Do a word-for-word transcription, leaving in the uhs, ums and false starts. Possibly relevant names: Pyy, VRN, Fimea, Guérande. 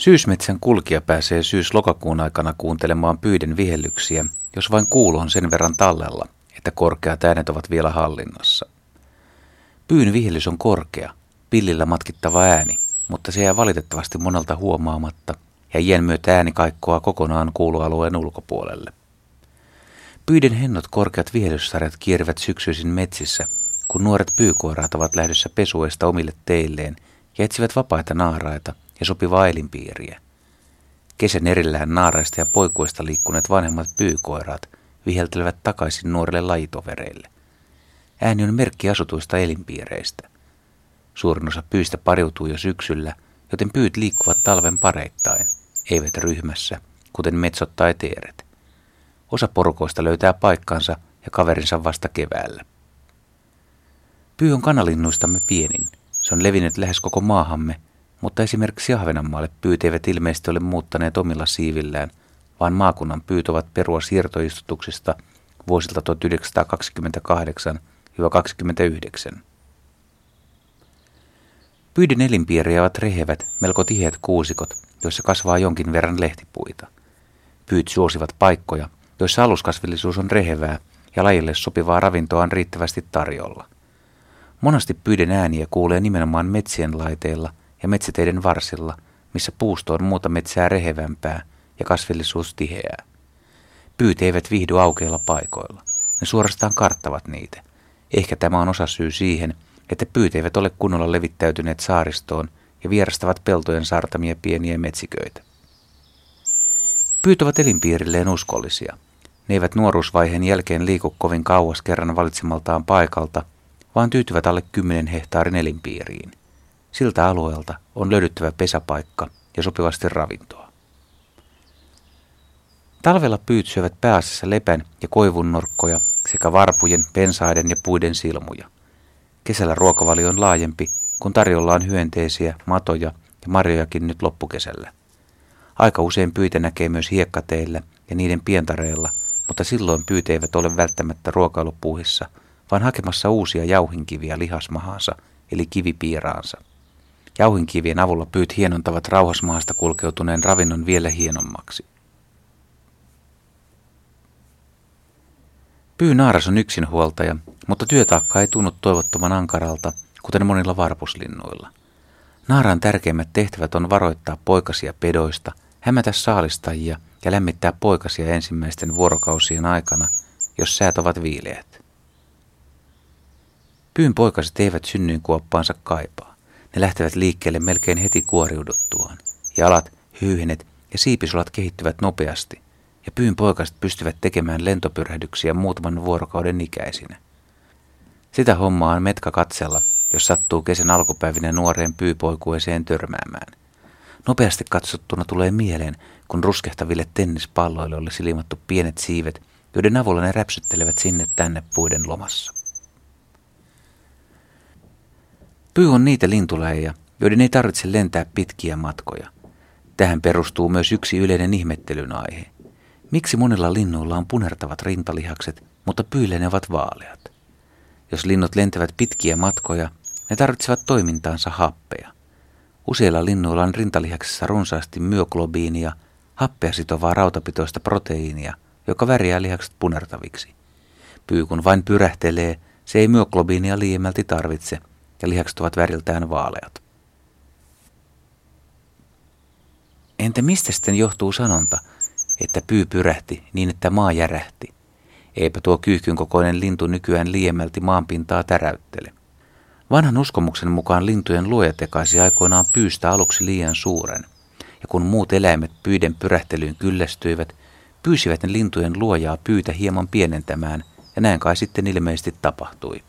Syysmetsän kulkija pääsee syys-lokakuun aikana kuuntelemaan pyyden vihellyksiä, jos vain kuulo on sen verran tallella, että korkeat äänet ovat vielä hallinnassa. Pyyn vihellys on korkea, pillillä matkittava ääni, mutta se jää valitettavasti monelta huomaamatta, ja iän myötä ääni kaikkoaa kokonaan kuulualueen ulkopuolelle. Pyyden hennot korkeat vihellyssarjat kiervät syksyisin metsissä, kun nuoret pyykoiraat ovat lähdössä pesueista omille teilleen ja etsivät vapaita naaraita ja sopivaa elinpiiriä. Kesän erillään naaraista ja poikuista liikkuneet vanhemmat pyykoiraat viheltelevät takaisin nuorille lajitovereille. Ääni on merkki asutuista elinpiireistä. Suurin osa pyystä pariutuu jo syksyllä, joten pyyt liikkuvat talven pareittain, eivät ryhmässä, kuten metsot tai teeret. Osa porukoista löytää paikkansa ja kaverinsa vasta keväällä. Pyy on kanalinnuistamme pienin. Se on levinnyt lähes koko maahamme, mutta esimerkiksi Ahvenanmaalle pyyt eivät ilmeisesti ole muuttaneet omilla siivillään, vaan maakunnan pyyt ovat perua siirtoistutuksista vuosilta tuhatyhdeksänsataakaksikymmentäkahdeksan–kaksikymmentäyhdeksän. Pyydin elinpiiriä ovat rehevät, melko tiheät kuusikot, joissa kasvaa jonkin verran lehtipuita. Pyyt suosivat paikkoja, joissa aluskasvillisuus on rehevää ja lajille sopivaa ravintoa on riittävästi tarjolla. Monasti pyyden ääniä kuulee nimenomaan metsien laiteilla ja metsäteiden varsilla, missä puusto on muuta metsää rehevämpää ja kasvillisuus tiheää. Pyyt eivät viihdy aukeilla paikoilla. Ne suorastaan karttavat niitä. Ehkä tämä on osasyy siihen, että pyyt eivät ole kunnolla levittäytyneet saaristoon ja vierastavat peltojen saartamia pieniä metsiköitä. Pyyt ovat elinpiirilleen uskollisia. Ne eivät nuoruusvaiheen jälkeen liiku kovin kauas kerran valitsemaltaan paikalta, vaan tyytyvät alle kymmenen hehtaarin elinpiiriin. Siltä alueelta on löydyttävä pesäpaikka ja sopivasti ravintoa. Talvella pyyt syövät pääasiassa lepän ja koivun norkkoja sekä varpujen, pensaiden ja puiden silmuja. Kesällä ruokavalio on laajempi, kun tarjolla on hyönteisiä, matoja ja marjojakin nyt loppukesällä. Aika usein pyitä näkee myös hiekkateillä ja niiden pientareilla, mutta silloin pyyt eivät ole välttämättä ruokailupuuhissa, vaan hakemassa uusia jauhinkiviä lihasmahansa, eli kivipiiraansa. Jauhinkivien avulla pyyt hienontavat rauhasmaasta kulkeutuneen ravinnon vielä hienommaksi. Pyynaaras on yksinhuoltaja, mutta työtaakka ei tunnu toivottoman ankaralta, kuten monilla varpuslinnuilla. Naaran tärkeimmät tehtävät on varoittaa poikasia pedoista, hämätä saalistajia ja lämmittää poikasia ensimmäisten vuorokausien aikana, jos säät ovat viileät. Pyyn poikaset eivät synnyin kuoppaansa kaipaa. Ne lähtevät liikkeelle melkein heti kuoriuduttuaan. Jalat, hyyhenet ja siipisolat kehittyvät nopeasti, ja pyyn poikaset pystyvät tekemään lentopyrähdyksiä muutaman vuorokauden ikäisinä. Sitä hommaa on metka katsella, jos sattuu kesän alkupäivinä nuoreen pyypoikueeseen törmäämään. Nopeasti katsottuna tulee mieleen, kun ruskehtaville tennispalloille olisi liimattu pienet siivet, joiden avulla ne räpsyttelevät sinne tänne puiden lomassa. Pyy on niitä lintulajeja, joiden ei tarvitse lentää pitkiä matkoja. Tähän perustuu myös yksi yleinen ihmettelyn aihe. Miksi monilla linnuilla on punertavat rintalihakset, mutta pyyllä ne ovat vaaleat? Jos linnut lentävät pitkiä matkoja, ne tarvitsevat toimintaansa happea. Useilla linnuilla on rintalihaksessa runsaasti myoglobiinia, happea sitovaa rautapitoista proteiinia, joka värjää lihakset punertaviksi. Pyy kun vain pyrähtelee, se ei myoglobiinia liiemmälti tarvitse, ja lihakset ovat väriltään vaaleat. Entä mistä sitten johtuu sanonta, että pyy pyrähti niin, että maa järähti? Eipä tuo kyyhkyn kokoinen lintu nykyään liiemmälti maanpintaa täräyttele. Vanhan uskomuksen mukaan lintujen luoja tekaisi aikoinaan pyystä aluksi liian suuren, ja kun muut eläimet pyyden pyrähtelyyn kyllästyivät, pyysivät ne lintujen luojaa pyytä hieman pienentämään, ja näin kai sitten ilmeisesti tapahtui.